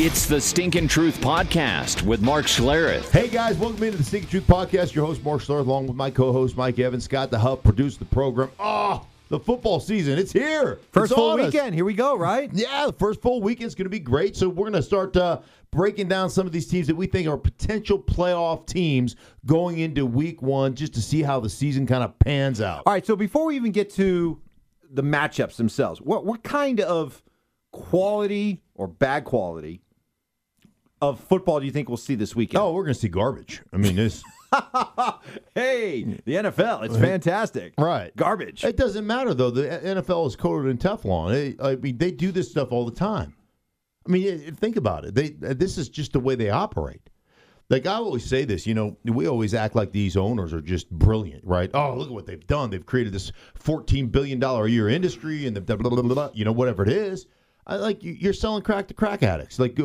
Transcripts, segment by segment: It's the Stinkin' Truth Podcast with Mark Schlereth. Hey guys, welcome into the Stinkin' Truth Podcast. Your host, Mark Schlereth, along with my co-host, Mike Evans. Scott the Hub produced the program. Oh, the football season, it's here. First full weekend, here we go, right? Yeah, the first full weekend's going to be great. So we're going to start breaking down some of these teams that we think are potential playoff teams going into week one, just to see how the season kind of pans out. All right, so before we even get to the matchups themselves, what kind of quality or bad quality of football do you think we'll see this weekend? Oh, we're going to see garbage. I mean, this... Hey, the NFL, it's fantastic. Right. Garbage. It doesn't matter, though. The NFL is coated in Teflon. They do this stuff all the time. I mean, think about it. This is just the way they operate. Like, I always say this, you know, we always act like these owners are just brilliant, right? Oh, look at what they've done. They've created this $14 billion a year industry and the blah, blah, blah, blah, blah, you know, whatever it is. Like, you're selling crack to crack addicts. Like,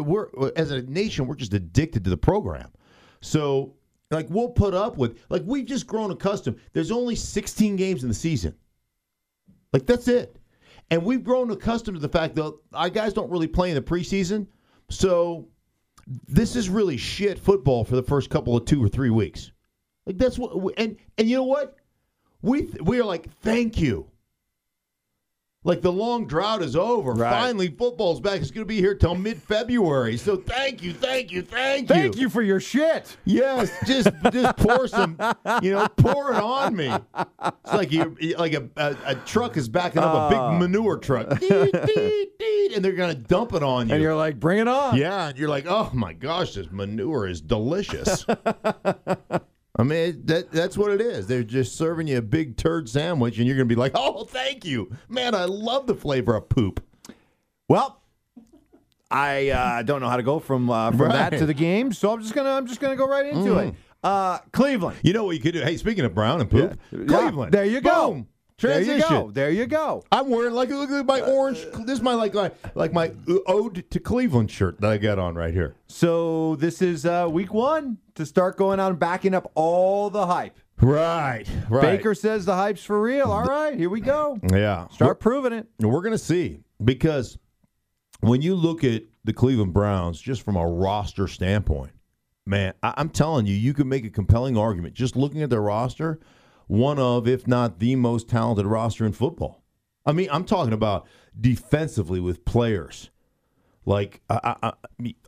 as a nation, we're just addicted to the program. So... like, we'll put up with, like, we've just grown accustomed. There's only 16 games in the season. Like, that's it. And we've grown accustomed to the fact that our guys don't really play in the preseason. So this is really shit football for the first couple of 2 or 3 weeks. Like, that's what, and you know what? We are like, thank you. Like, the long drought is over. Right. Finally, football's back. It's going to be here till mid-February. So thank you. Thank you for your shit. Yes, just pour it on me. It's like a truck is backing up, a big manure truck. Deed, deed, deed, and they're going to dump it on you. And you're like, bring it on. Yeah, and you're like, oh, my gosh, this manure is delicious. I mean, that's what it is. They're just serving you a big turd sandwich, and you're going to be like, oh, thank you. Man, I love the flavor of poop. Well, I don't know how to go from that to the game, so I'm just gonna go right into it. Cleveland. You know what you could do? Hey, speaking of brown and poop, yeah. Cleveland. Yeah, there you go. Boom. Transition. There you go. I'm wearing, like, look at my orange. This is my like my ode to Cleveland shirt that I got on right here. So this is week one to start going out and backing up all the hype. Right. Baker says the hype's for real. All right, here we go. Yeah. Start proving it. We're going to see, because when you look at the Cleveland Browns just from a roster standpoint, man, I'm telling you, you can make a compelling argument just looking at their roster. One of, if not the most talented roster in football. I mean, I'm talking about defensively with players, like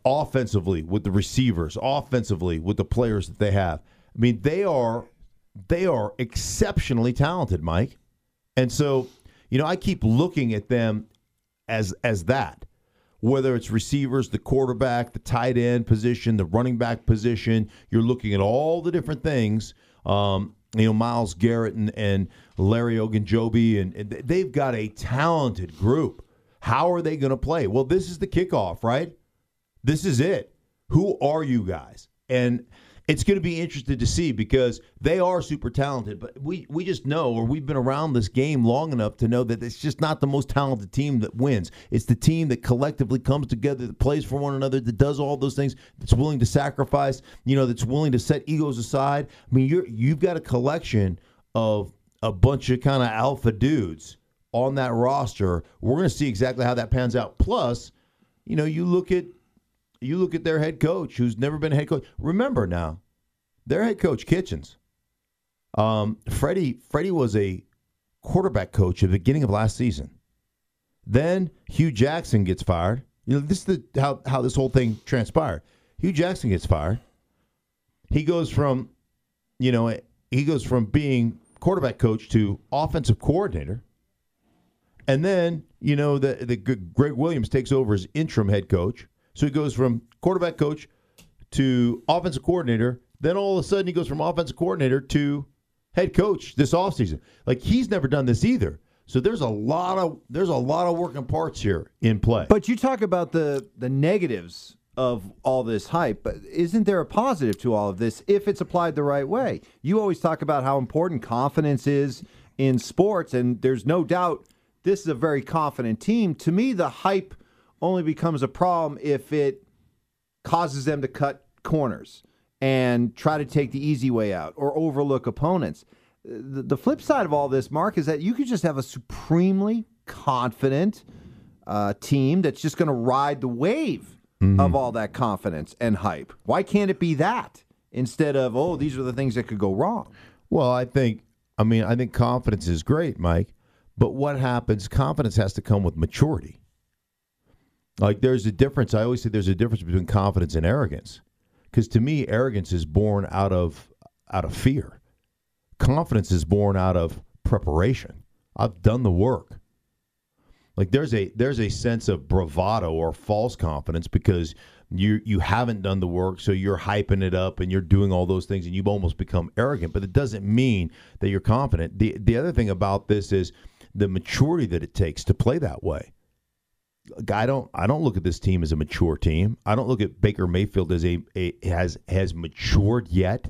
offensively with the receivers, offensively with the players that they have. I mean, they are exceptionally talented, Mike. And so, you know, I keep looking at them as that, whether it's receivers, the quarterback, the tight end position, the running back position. You're looking at all the different things. You know, Myles Garrett and Larry Ogunjobi, and they've got a talented group. How are they going to play? Well, this is the kickoff, right? This is it. Who are you guys? And it's going to be interesting to see, because they are super talented, but we just know, or we've been around this game long enough to know that it's just not the most talented team that wins. It's the team that collectively comes together, that plays for one another, that does all those things, that's willing to sacrifice, you know, that's willing to set egos aside. I mean, you've got a collection of a bunch of kind of alpha dudes on that roster. We're going to see exactly how that pans out. Plus, you know, you look at their head coach, who's never been a head coach. Remember now, their head coach, Kitchens. Freddie was a quarterback coach at the beginning of last season. Then Hugh Jackson gets fired. You know, this is how this whole thing transpired. Hugh Jackson gets fired. He goes from being quarterback coach to offensive coordinator. And then, you know, the Greg Williams takes over as interim head coach. So he goes from quarterback coach to offensive coordinator. Then all of a sudden he goes from offensive coordinator to head coach this offseason. Like, he's never done this either. So there's a lot of working parts here in play. But you talk about the negatives of all this hype, but isn't there a positive to all of this if it's applied the right way? You always talk about how important confidence is in sports, and there's no doubt this is a very confident team. To me, the hype only becomes a problem if it causes them to cut corners and try to take the easy way out or overlook opponents. The flip side of all this, Mark, is that you could just have a supremely confident team that's just going to ride the wave of all that confidence and hype. Why can't it be that instead of, oh, these are the things that could go wrong? Well, I think confidence is great, Mike, but what happens, confidence has to come with maturity. Like, there's a difference. I always say there's a difference between confidence and arrogance, because to me, arrogance is born out of fear. Confidence is born out of preparation. I've done the work. Like, there's a sense of bravado or false confidence because you haven't done the work, so you're hyping it up and you're doing all those things, and you've almost become arrogant. But it doesn't mean that you're confident. The other thing about this is the maturity that it takes to play that way. I don't look at this team as a mature team. I don't look at Baker Mayfield as has matured yet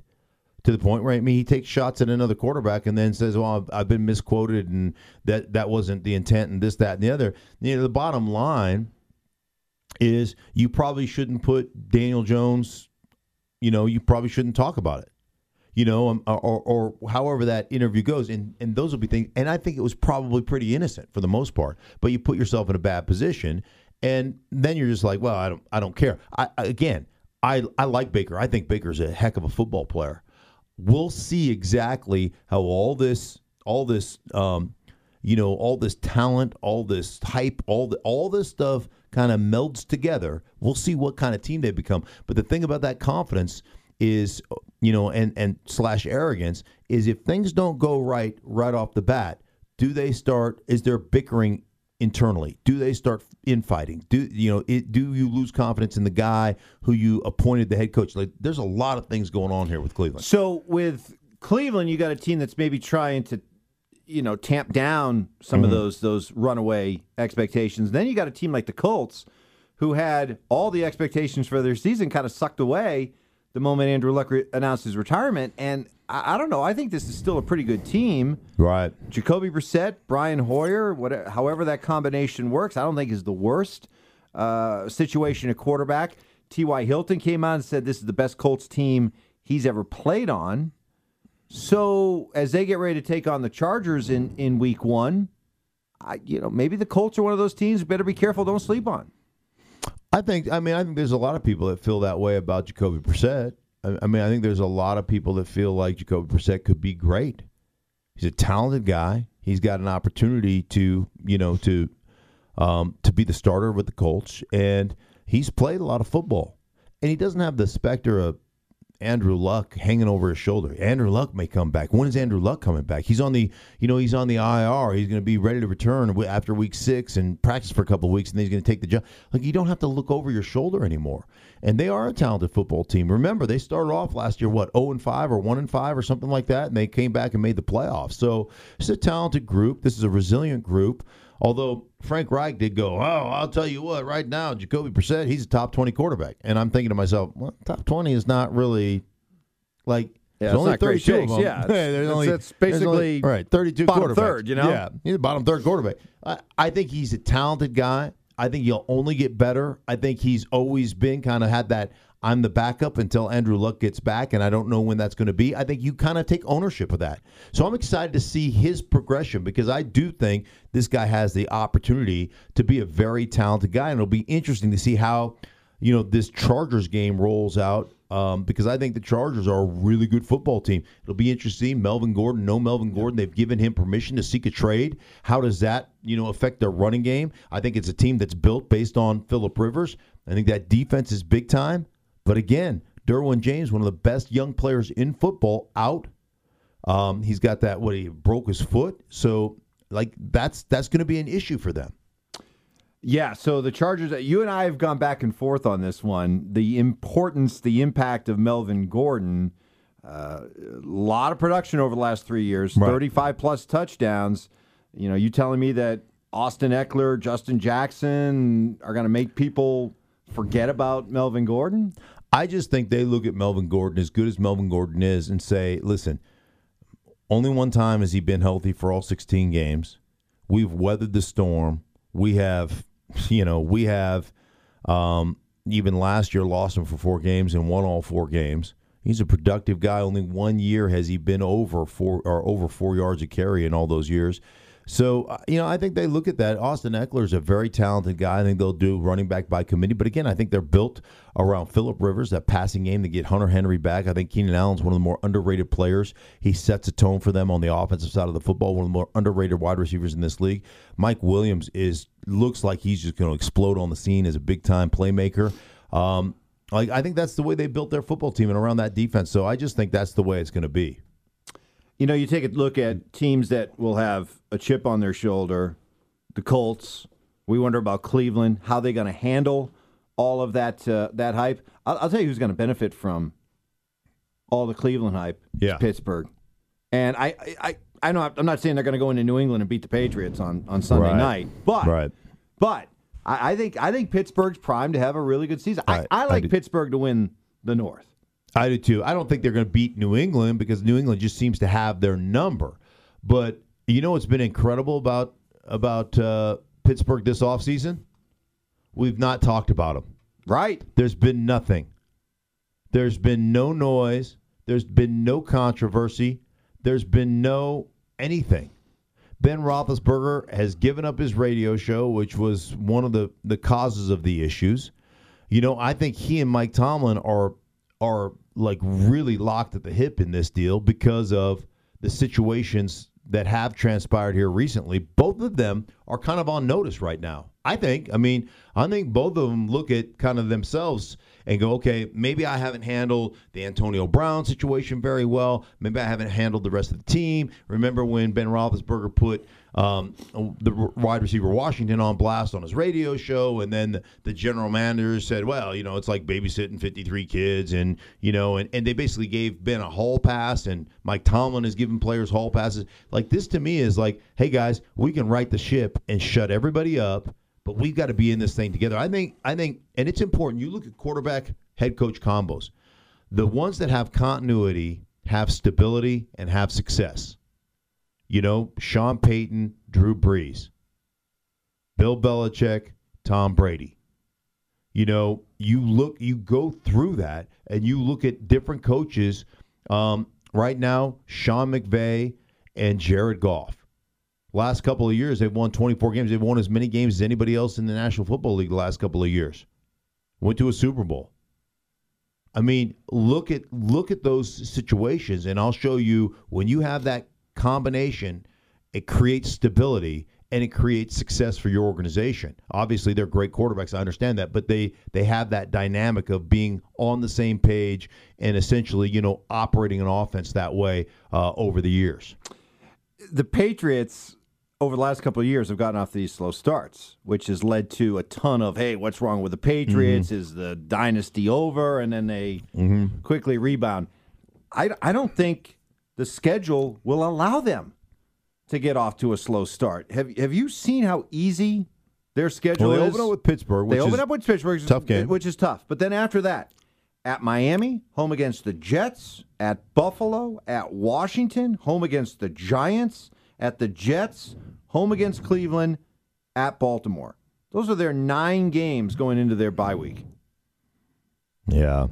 to the point where, I mean, he takes shots at another quarterback and then says, well, I've been misquoted and that wasn't the intent and this, that, and the other. You know, the bottom line is you probably shouldn't put Daniel Jones, you probably shouldn't talk about it, or however that interview goes. And those will be things. And I think it was probably pretty innocent for the most part, but you put yourself in a bad position and then you're just like, well, I don't care. I like Baker. I think Baker's a heck of a football player. We'll see exactly how all this talent, all this hype, all this stuff kind of melds together. We'll see what kind of team they become. But the thing about that confidence is, and slash arrogance is, if things don't go right off the bat, is there bickering internally? Do they start infighting? Do you lose confidence in the guy who you appointed the head coach? Like, there's a lot of things going on here with Cleveland. So with Cleveland, you got a team that's maybe trying to, tamp down some of those runaway expectations. Then you got a team like the Colts, who had all the expectations for their season kind of sucked away the moment Andrew Luck announced his retirement. And I don't know. I think this is still a pretty good team. Right. Jacoby Brissett, Brian Hoyer, whatever, however that combination works, I don't think is the worst situation at quarterback. T.Y. Hilton came out and said this is the best Colts team he's ever played on. So as they get ready to take on the Chargers in week one, maybe the Colts are one of those teams. Better be careful. Don't sleep on. I think there's a lot of people that feel that way about Jacoby Brissett. I think there's a lot of people that feel like Jacoby Brissett could be great. He's a talented guy. He's got an opportunity to be the starter with the Colts, and he's played a lot of football. And he doesn't have the specter of Andrew Luck hanging over his shoulder. Andrew Luck may come back. When is Andrew Luck coming back? He's on the, he's on the IR. He's going to be ready to return after week 6 and practice for a couple of weeks, and then he's going to take the job. Like, you don't have to look over your shoulder anymore. And they are a talented football team. Remember, they started off last year, 0-5 or 1-5 or something like that, and they came back and made the playoffs. So it's a talented group. This is a resilient group. Although Frank Reich did go, I'll tell you what, right now, Jacoby Brissett, he's a top 20 quarterback. And I'm thinking to myself, well, top 20 is not really, like, there's only 32 of them. Yeah, that's basically 32 quarterbacks. Bottom third, Yeah, he's a bottom third quarterback. I think he's a talented guy. I think he'll only get better. I think he's always been kind of had that, I'm the backup until Andrew Luck gets back, and I don't know when that's going to be. I think you kind of take ownership of that. So I'm excited to see his progression, because I do think this guy has the opportunity to be a very talented guy, and it'll be interesting to see how this Chargers game rolls out, because I think the Chargers are a really good football team. It'll be interesting. Melvin Gordon, they've given him permission to seek a trade. How does that affect their running game? I think it's a team that's built based on Philip Rivers. I think that defense is big time. But again, Derwin James, one of the best young players in football, out. He's got that, he broke his foot. So, like, that's going to be an issue for them. Yeah, so the Chargers, you and I have gone back and forth on this one. The importance, the impact of Melvin Gordon, a lot of production over the last 3 years, right. 35-plus touchdowns. You telling me that Austin Ekeler, Justin Jackson are going to make people forget about Melvin Gordon? I just think they look at Melvin Gordon, as good as Melvin Gordon is, and say, listen, only one time has he been healthy for all 16 games. We've weathered the storm. We have, even last year lost him for 4 games and won all 4 games. He's a productive guy. Only 1 year has he been over 4 yards a carry in all those years. So, I think they look at that. Austin Ekeler is a very talented guy. I think they'll do running back by committee. But, again, I think they're built around Philip Rivers, that passing game, to get Hunter Henry back. I think Keenan Allen's one of the more underrated players. He sets a tone for them on the offensive side of the football, one of the more underrated wide receivers in this league. Mike Williams looks like he's just going to explode on the scene as a big-time playmaker. I think that's the way they built their football team and around that defense. So I just think that's the way it's going to be. You take a look at teams that will have a chip on their shoulder, the Colts. We wonder about Cleveland, how they're going to handle all of that hype. I'll tell you who's going to benefit from all the Cleveland hype. Yeah. It's Pittsburgh. And I know I'm not saying they're going to go into New England and beat the Patriots on Sunday night, but I think Pittsburgh's primed to have a really good season. I like Pittsburgh to win the North. I do, too. I don't think they're going to beat New England because New England just seems to have their number. But you know what's been incredible about Pittsburgh this offseason? We've not talked about them. Right. There's been nothing. There's been no noise. There's been no controversy. There's been no anything. Ben Roethlisberger has given up his radio show, which was one of the causes of the issues. I think he and Mike Tomlin are like really locked at the hip in this deal because of the situations that have transpired here recently. Both of them are kind of on notice right now. I think both of them look at kind of themselves and go, okay, maybe I haven't handled the Antonio Brown situation very well. Maybe I haven't handled the rest of the team. Remember when Ben Roethlisberger put the wide receiver Washington on blast on his radio show, and then the general manager said, well, it's like babysitting 53 kids, and, and they basically gave Ben a hall pass, and Mike Tomlin has given players hall passes. Like, this to me is like, hey, guys, we can right the ship and shut everybody up, but we've got to be in this thing together. I think, and it's important, you look at quarterback head coach combos. The ones that have continuity have stability and have success. Sean Payton, Drew Brees, Bill Belichick, Tom Brady. You go through that and you look at different coaches. Right now, Sean McVay and Jared Goff. Last couple of years, they've won 24 games. They've won as many games as anybody else in the National Football League the last couple of years. Went to a Super Bowl. Look at those situations, and I'll show you, when you have that combination, it creates stability and it creates success for your organization. Obviously, they're great quarterbacks. I understand that, but they have that dynamic of being on the same page and essentially, operating an offense that way over the years. The Patriots, over the last couple of years, have gotten off these slow starts, which has led to a ton of, hey, what's wrong with the Patriots? Mm-hmm. Is the dynasty over? And then they quickly rebound. I don't think the schedule will allow them to get off to a slow start. Have you seen how easy their schedule is? They open up with Pittsburgh. Tough game. Which is tough. But then after that, at Miami, home against the Jets, at Buffalo, at Washington, home against the Giants, at the Jets, home against Cleveland, at Baltimore. Those are their 9 games going into their bye week. Yeah.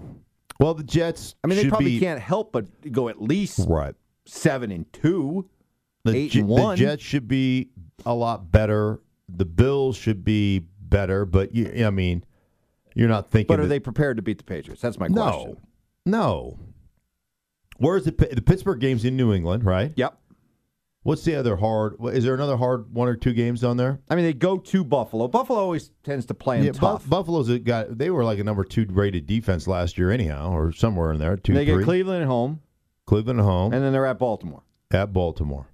Well, the Jets, they probably can't help but go at least 7-2, 8-1. The Jets should be a lot better. The Bills should be better, but you're not thinking. But are they prepared to beat the Patriots? That's my question. No. Where's the Pittsburgh game's in New England, right? Yep. What's the other hard? Is there another hard one or two games on there? They go to Buffalo. Buffalo always tends to play them tough. They were like a number 2 rated defense last year, anyhow, or somewhere in there. They get Cleveland at home. And then they're at Baltimore.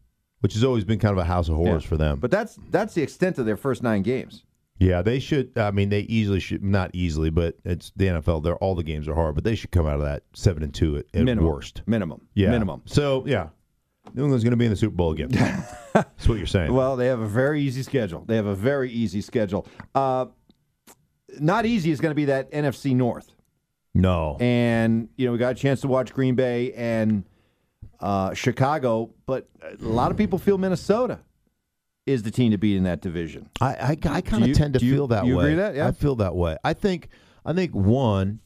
Which has always been kind of a house of horrors for them. But that's the extent of their first 9 games. Yeah, they should. They easily should. Not easily, but it's the NFL. All the games are hard, but they should come out of that 7-2 at worst. Minimum. Yeah. Minimum. So yeah, New England's going to be in the Super Bowl again. That's what you're saying. Well, they have a very easy schedule. Not easy is going to be that NFC North. No. And we got a chance to watch Green Bay and Chicago, but a lot of people feel Minnesota is the team to beat in that division. I kind of tend to feel that way. You agree with that? Yeah. I feel that way. I think one,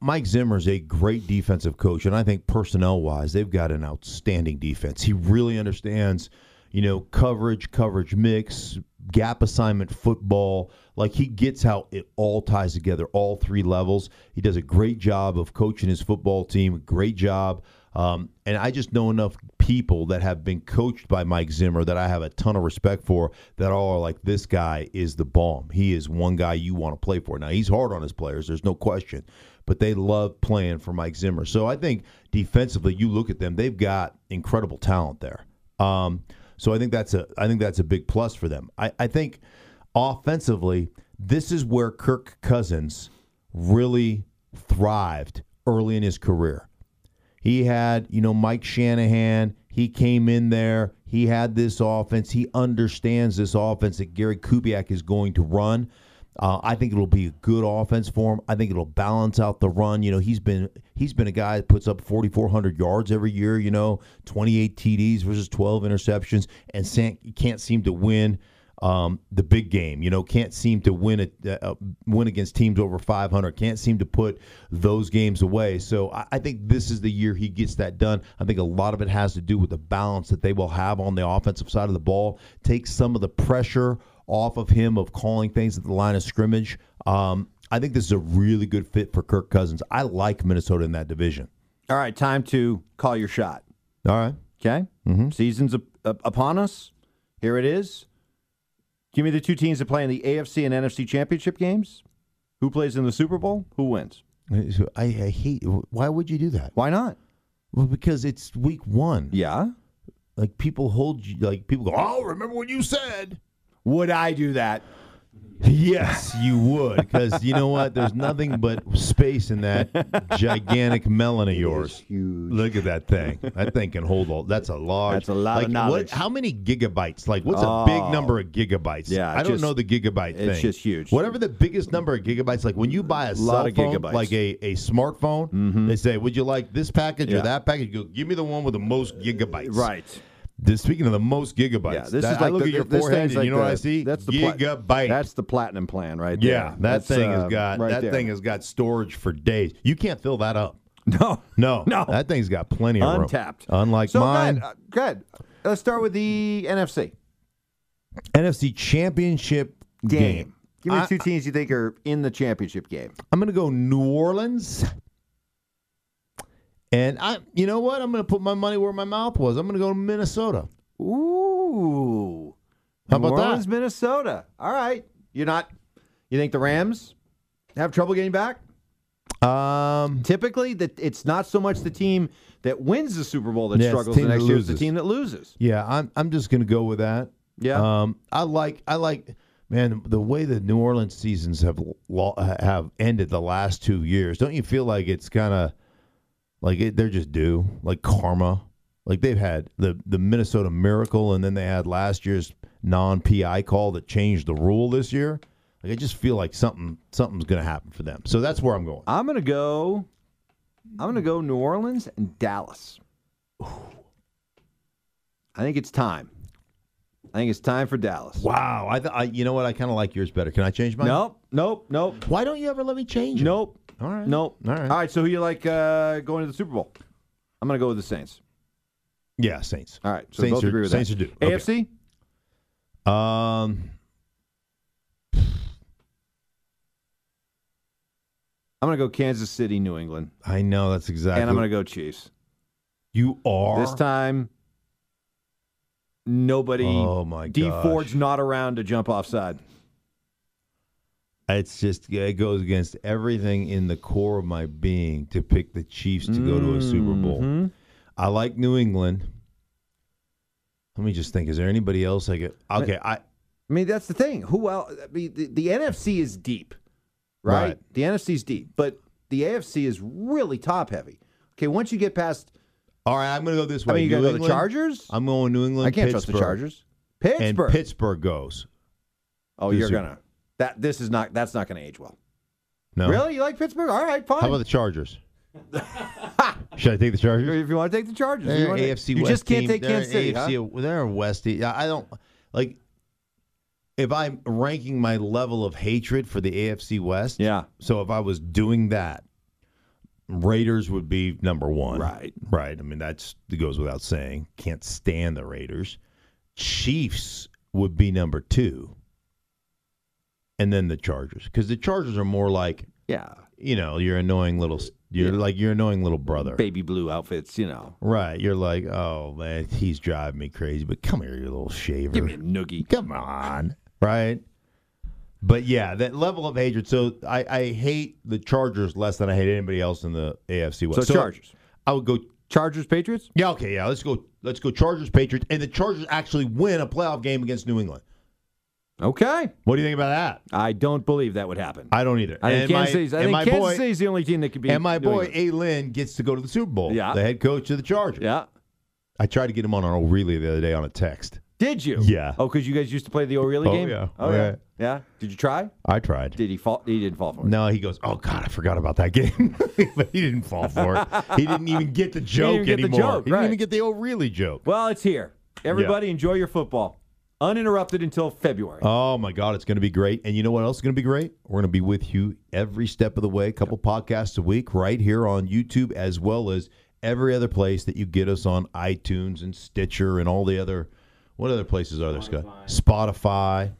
Mike Zimmer is a great defensive coach, and I think personnel-wise, they've got an outstanding defense. He really understands you know, coverage, coverage mix, gap assignment football. Like, he gets how it all ties together, all three levels. He does a great job of coaching his football team, great job. And I just know enough people that have been coached by Mike Zimmer that I have a ton of respect for that all are like, this guy is the bomb. He is one guy you want to play for. Now, he's hard on his players. There's no question. But they love playing for Mike Zimmer. So I think defensively, you look at them, they've got incredible talent there. So I think that's a big plus for them. I think offensively, this is where Kirk Cousins really thrived early in his career. He had, you know, Mike Shanahan. He came in there. He had this offense. He understands this offense that Gary Kubiak is going to run. I think it'll be a good offense for him. I think it'll balance out the run. You know, he's been a guy that puts up 4,400 yards every year, you know, 28 TDs versus 12 interceptions, and can't seem to win the big game. You know, can't seem to win against teams over 500, can't seem to put those games away. So I think this is the year he gets that done. I think a lot of it has to do with the balance that they will have on the offensive side of the ball, take some of the pressure off of him of calling things at the line of scrimmage. I think this is a really good fit for Kirk Cousins. I like Minnesota in that division. All right, time to call your shot. All right. Okay? Mm-hmm. Season's upon us. Here it is. Give me the two teams that play in the AFC and NFC championship games. Who plays in the Super Bowl? Who wins? I hate – why would you do that? Why not? Well, because it's week one. Yeah. Like, people hold you – like, people go, oh, remember what you said. Would I do that? Yes, you would, because you know what? There's nothing but space in that gigantic melon of yours. Huge. Look at that thing. That thing can hold all. That's a large. That's a lot of knowledge. How many gigabytes? Like, what's a big number of gigabytes? Yeah, I don't know the gigabyte thing. It's just huge. Whatever the biggest number of gigabytes, like when you buy a cell phone, like a smartphone, mm-hmm. They say, would you like this package or that package? You go, give me the one with the most gigabytes. Right. Speaking of the most gigabytes, yeah, this is like I look at your forehead and like you know what I see? That's the gigabyte. That's the platinum plan right there. Yeah, that thing has got storage for days. You can't fill that up. No. That thing's got plenty of untapped. Room. Unlike mine. Good. Let's start with the NFC. NFC Championship game. Give me two teams you think are in the championship game. I'm going to go New Orleans. And you know what? I'm going to put my money where my mouth was. I'm going to go to Minnesota. Ooh, how about that? Minnesota. All right. You think the Rams have trouble getting back? Typically, it's not so much the team that wins the Super Bowl that struggles the next year; it's the team that loses. Yeah, I'm just going to go with that. Yeah. Man, the way the New Orleans seasons have ended the last 2 years, don't you feel like it's kind of they're just due, like karma. Like, they've had the Minnesota Miracle, and then they had last year's non-PI call that changed the rule this year. Like, I just feel like something's going to happen for them. So that's where I'm going. I'm going to go New Orleans and Dallas. Ooh. I think it's time for Dallas. Wow. You know what? I kind of like yours better. Can I change mine? Nope. Why don't you ever let me change it? Nope. All right. Nope. All right. So who you like going to the Super Bowl? I'm going to go with the Saints. Yeah, Saints. All right. So Saints both agree with that. Saints are due. AFC? Okay. I'm going to go Kansas City, New England. I know. That's exactly. And I'm going to go Chiefs. You are? This time, nobody. Oh, my God. D Ford's not around to jump offside. It's just, it goes against everything in the core of my being to pick the Chiefs to go to a Super Bowl. Mm-hmm. I like New England. Let me just think. Is there anybody else I could? Okay, I mean, that's the thing. Who else? I mean, the NFC is deep, right? The NFC's deep, but the AFC is really top heavy. Okay, once you get past. All right, I'm going to go this way. I mean, you got to go the Chargers? I'm going New England. I can't trust the Chargers. Pittsburgh. And Pittsburgh goes. Oh, you're going to. That's not going to age well. No. Really? You like Pittsburgh? All right, fine. How about the Chargers? Should I take the Chargers? If you want to take the Chargers. AFC West you just can't take Kansas City. AFC, huh? They're West. I don't like. If I'm ranking my level of hatred for the AFC West, yeah. So if I was doing that, Raiders would be number one. Right. I mean, that goes without saying. Can't stand the Raiders. Chiefs would be number two, and then the Chargers, because the Chargers are more like, yeah, you know, your annoying little brother, baby blue outfits, you know, right? You're like, oh man, he's driving me crazy, but come here, you little shaver, give me a noogie, come on, right? But yeah, that level of hatred. So I hate the Chargers less than I hate anybody else in the AFC West. So Chargers, I would go. Chargers, Patriots? Yeah, okay, yeah. Let's go Chargers, Patriots. And the Chargers actually win a playoff game against New England. Okay. What do you think about that? I don't believe that would happen. I don't either. I think Kansas City's the only team that could be. And my boy A. Lynn gets to go to the Super Bowl. Yeah. The head coach of the Chargers. Yeah. I tried to get him on O'Reilly the other day on a text. Did you? Yeah. Oh, because you guys used to play the O'Reilly game? Yeah. Oh, yeah. Right. Yeah? Did you try? I tried. Did he fall? He didn't fall for it. No, he goes, oh, God, I forgot about that game. But he didn't fall for it. He didn't even get the joke anymore. He didn't even get the O'Reilly joke. Well, it's here. Everybody enjoy your football. Uninterrupted until February. Oh, my God, it's going to be great. And you know what else is going to be great? We're going to be with you every step of the way, a couple podcasts a week right here on YouTube, as well as every other place that you get us on iTunes and Stitcher and all the other. What other places are there, Scott? Spotify.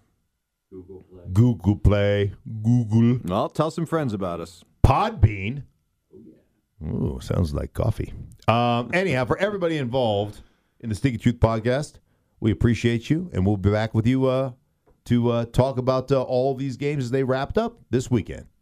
Google Play. Well, tell some friends about us. Podbean. Ooh, sounds like coffee. Anyhow, for everybody involved in the Stinky Truth Podcast, we appreciate you, and we'll be back with you to talk about all these games as they wrapped up this weekend.